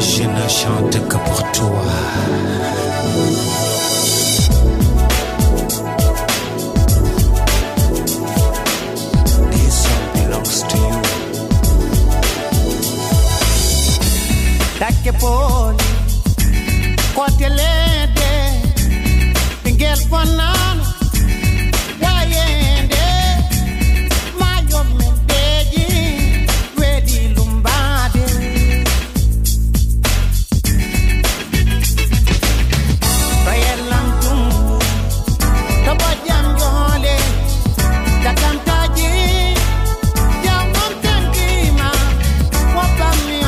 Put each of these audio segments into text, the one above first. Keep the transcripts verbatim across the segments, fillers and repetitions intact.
Je ne chante que pour toi. Che buoni, quante lente, tingel banana, guaiende, maio mentegi, due di lumbade. Bailantum, tabagliam giole, da cantaggi, ya montangima, quattami.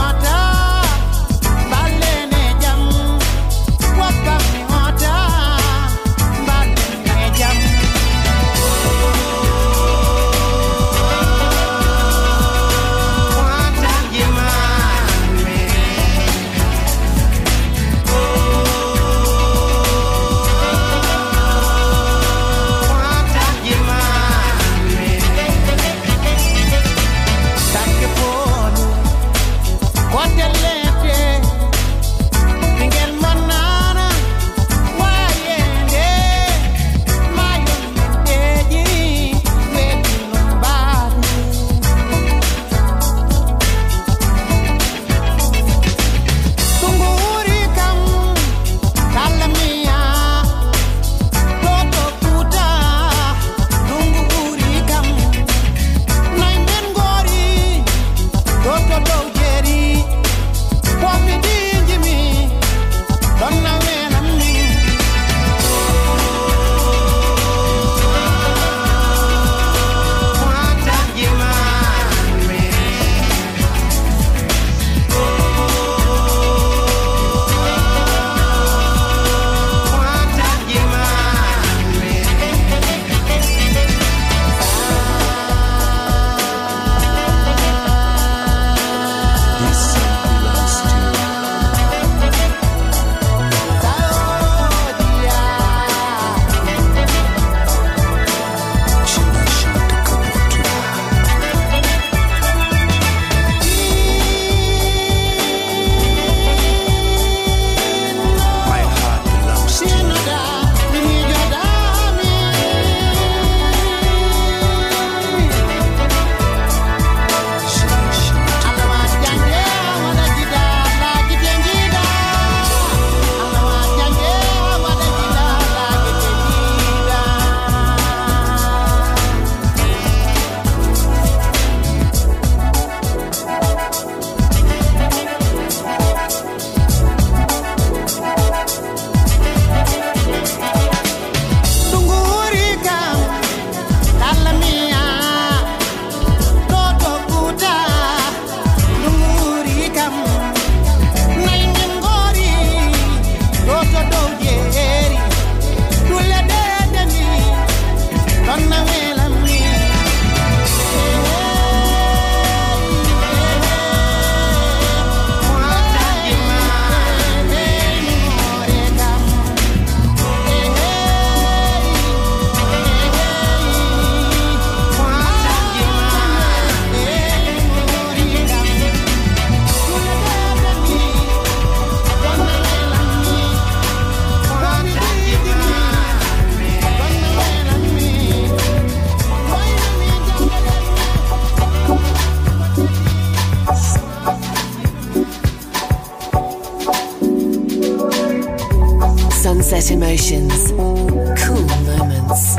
Emotions, cool moments.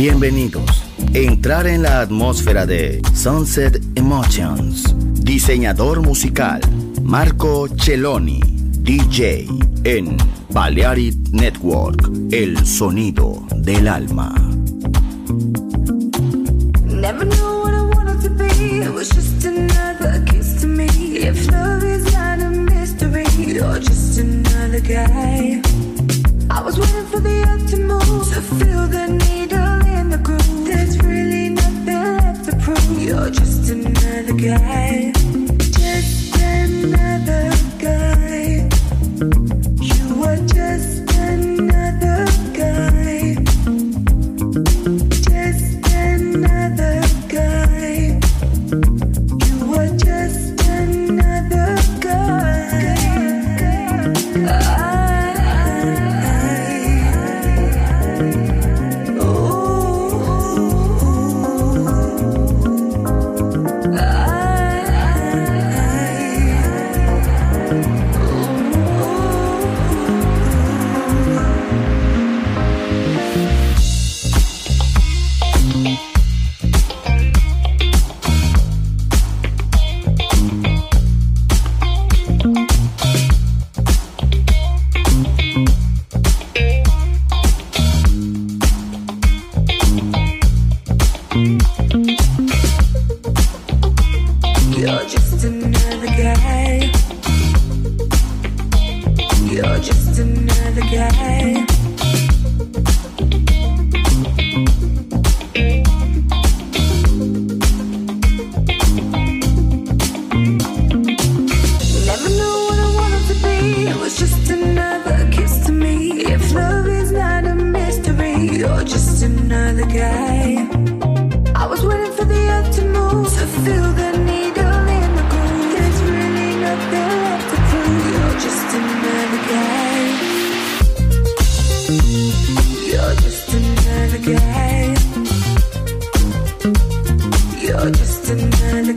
Bienvenidos. Entrar en la atmósfera de Sunset Emotions. Diseñador musical Marco Celloni, D J en Balearic Network, el sonido del alma. Never knew what I wanted to be. It was just another kiss to me. If love is not a mystery, you're just another guy. I was waiting for the earth to move, to feel the needle in the groove. There's really nothing left to prove. You're just another guy. Just another guy. You are just another guy. Just another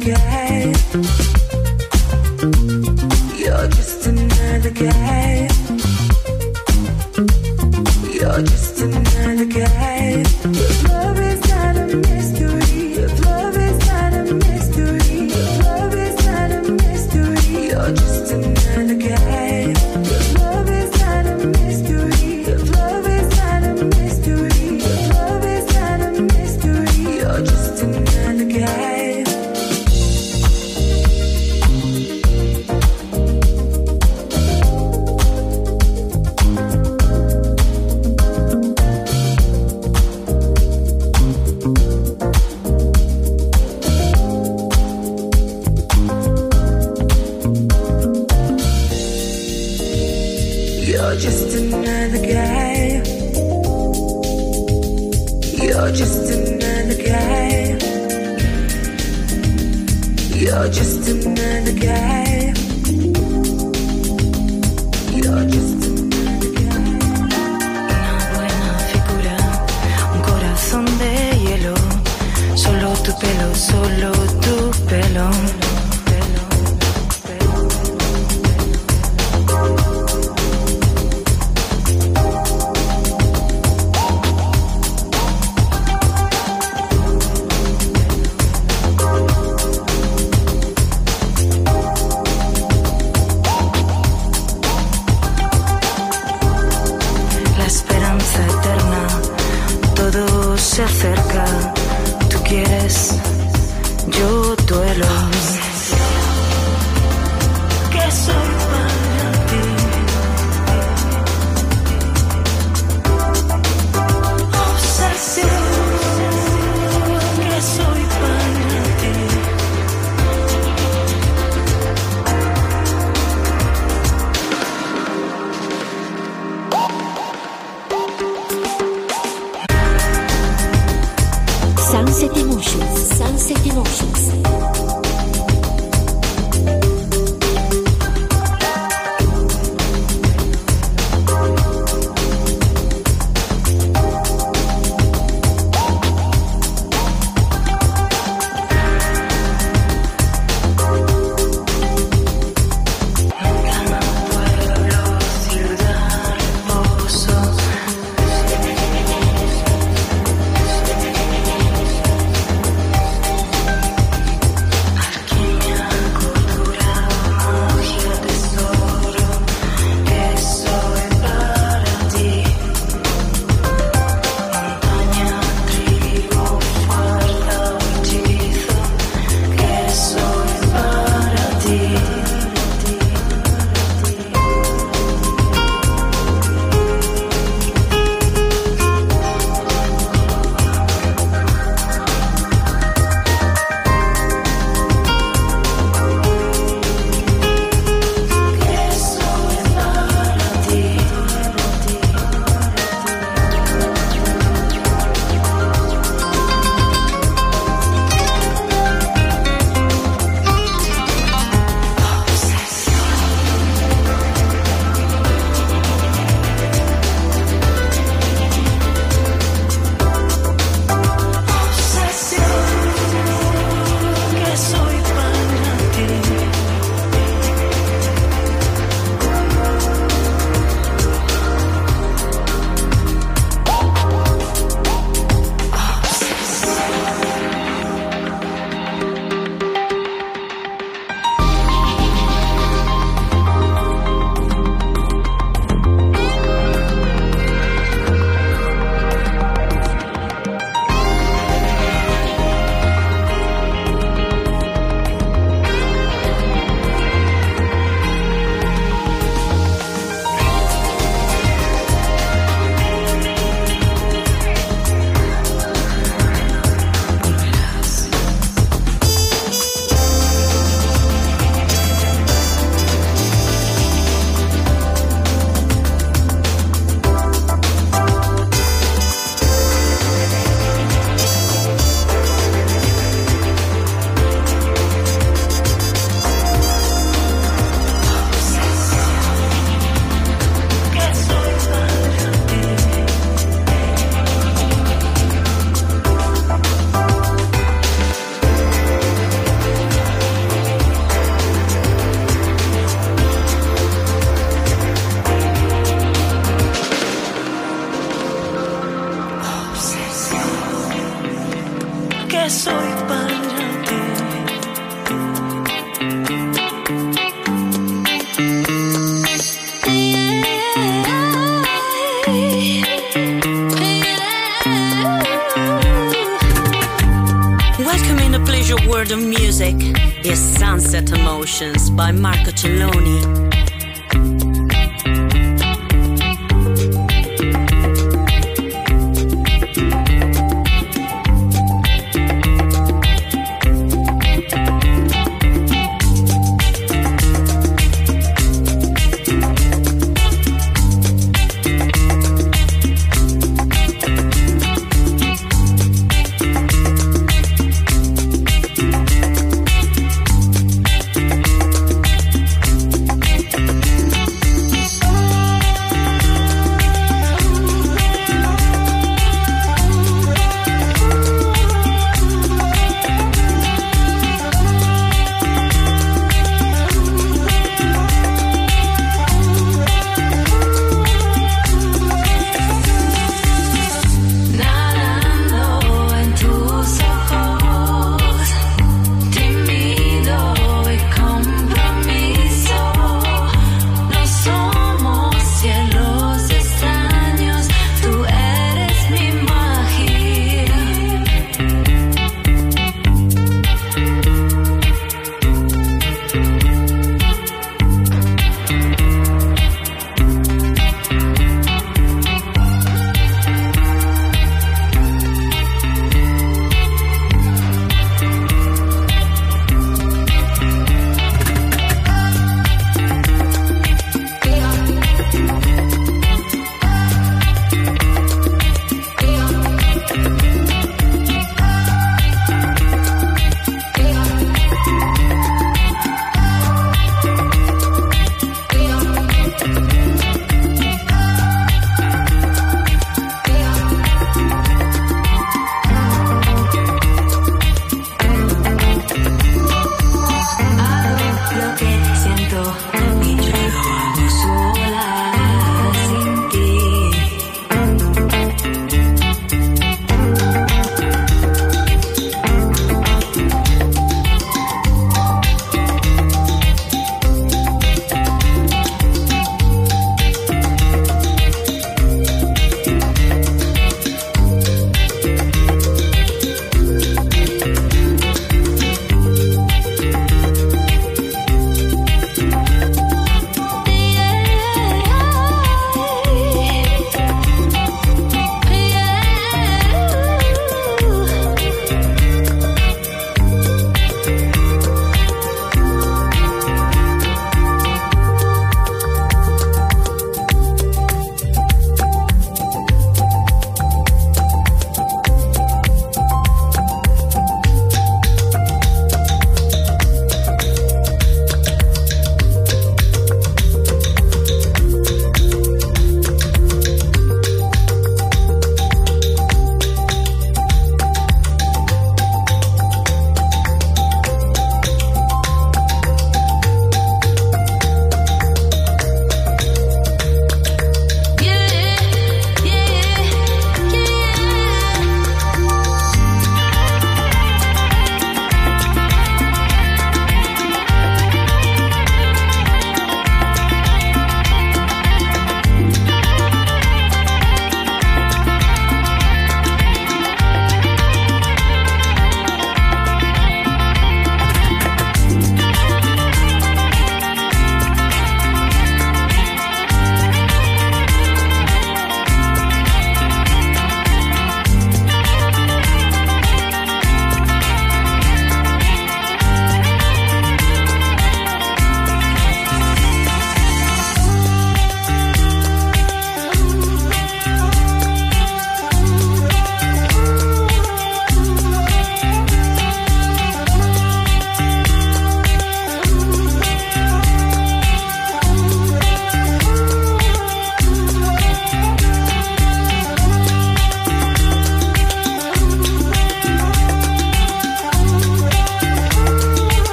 guy. You are just another guy. I world of music is Sunset Emotions by Marco Celloni.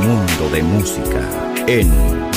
un mundo de música en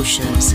Emotions.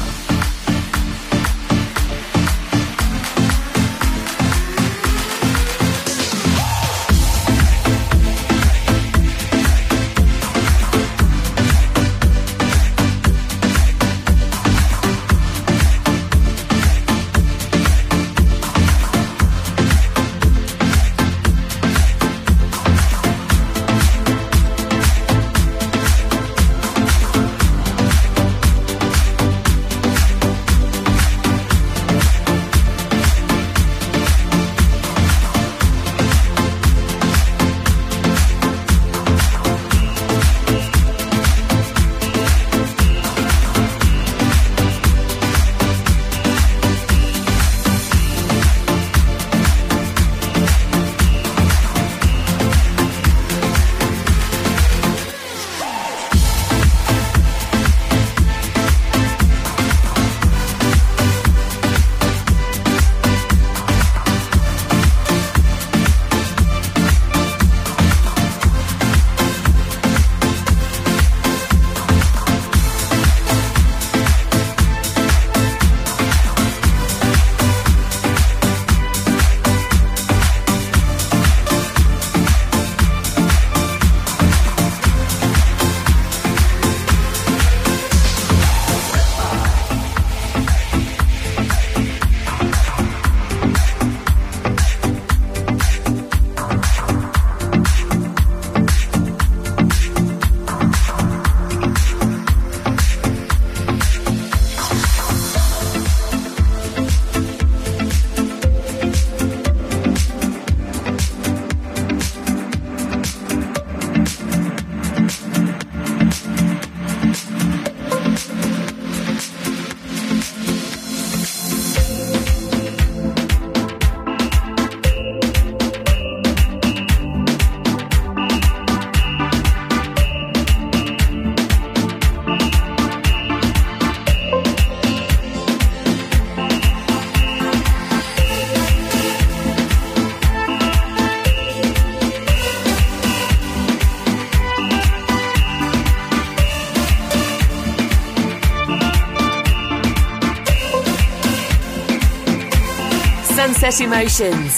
Sunset Emotions.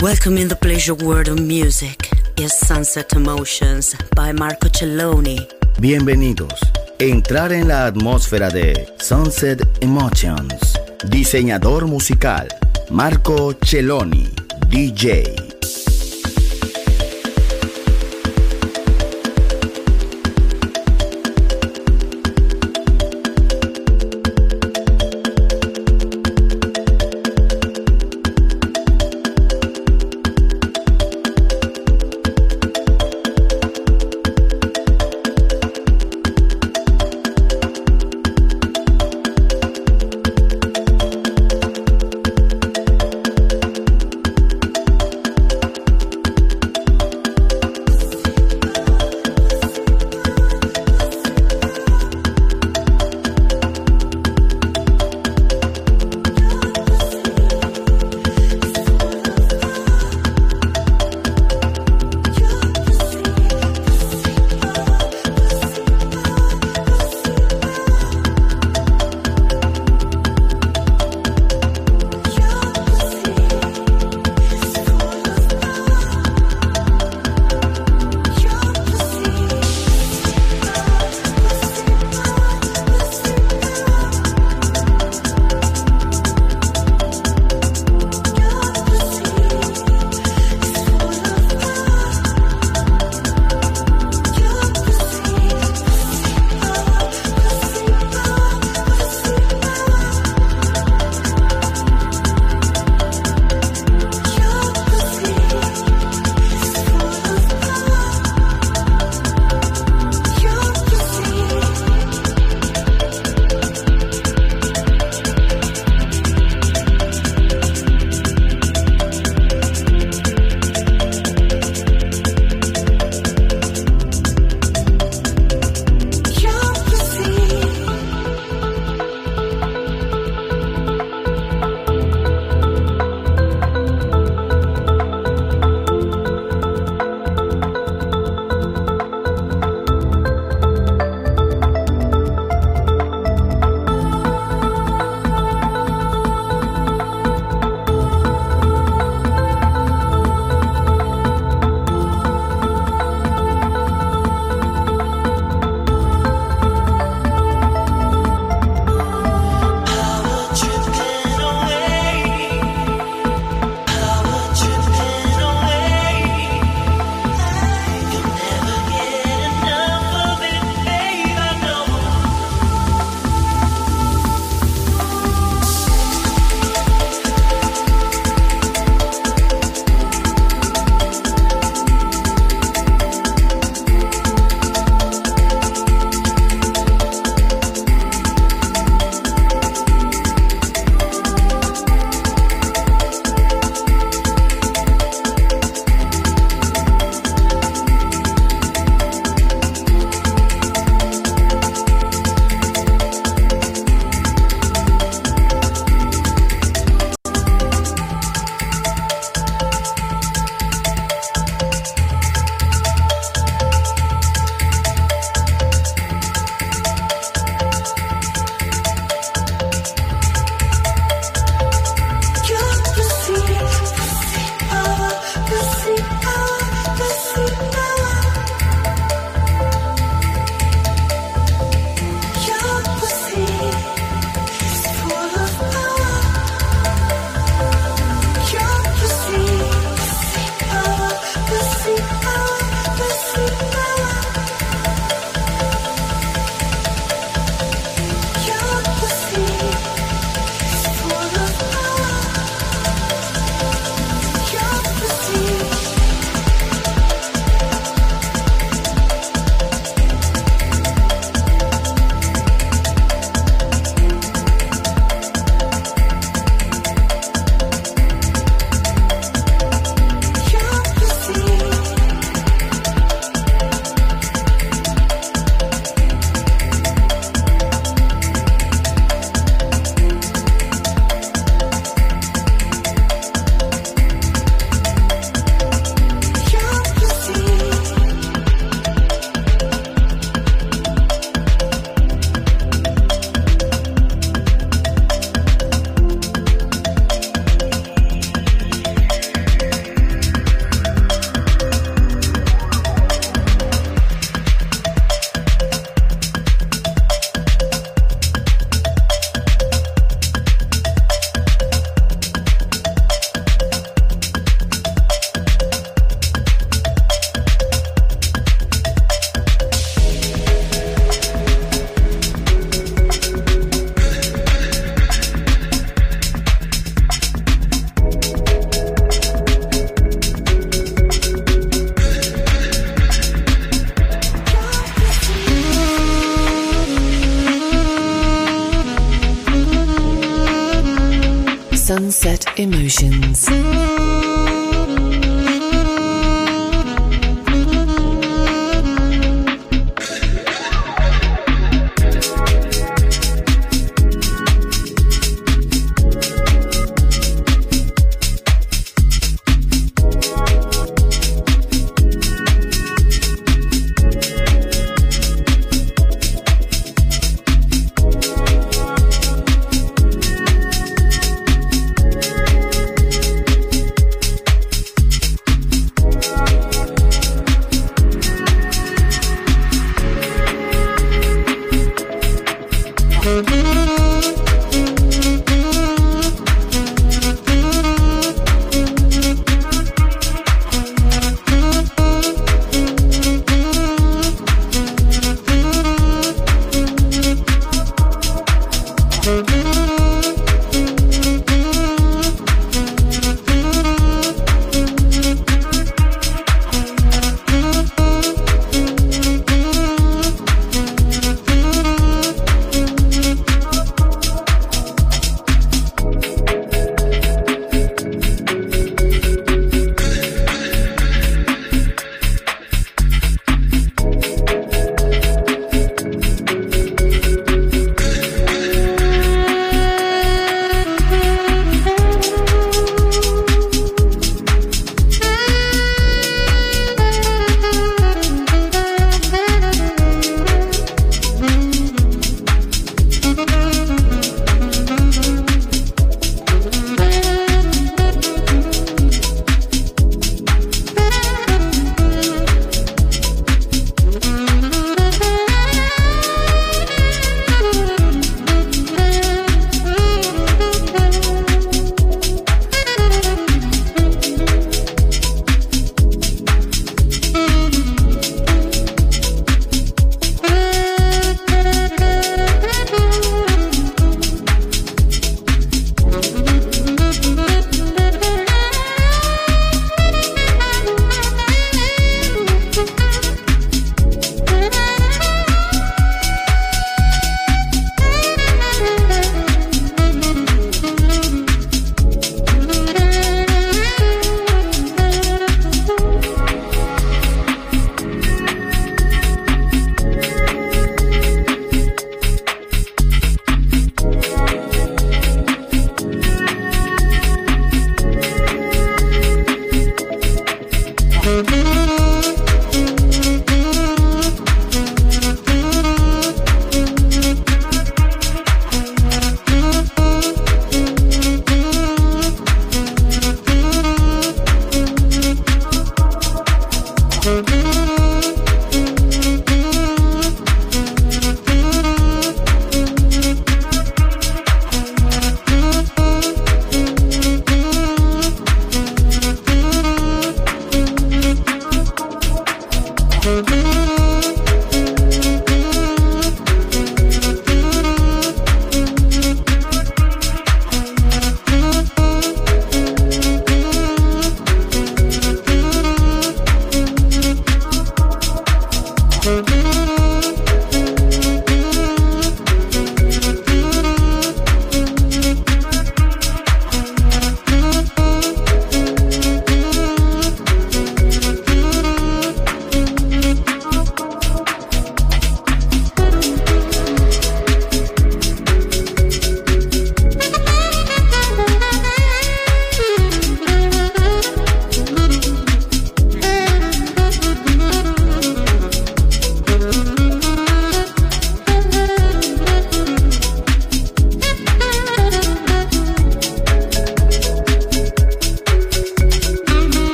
Welcome in the pleasure world of music is Sunset Emotions by Marco Celloni. Bienvenidos. Entrar en la atmósfera de Sunset Emotions. Diseñador musical Marco Celloni, D J. Sunset Emotions.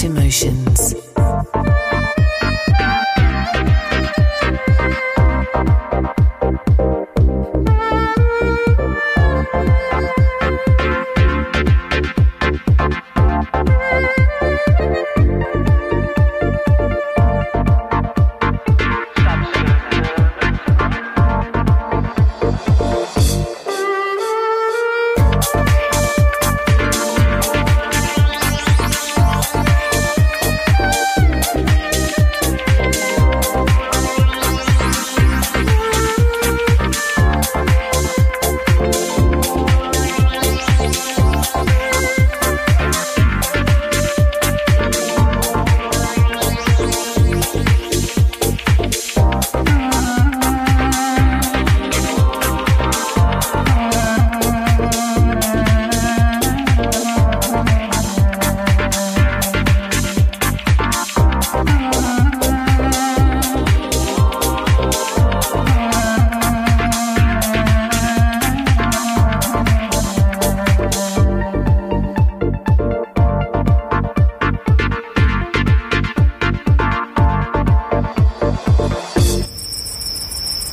Sunset Emotions.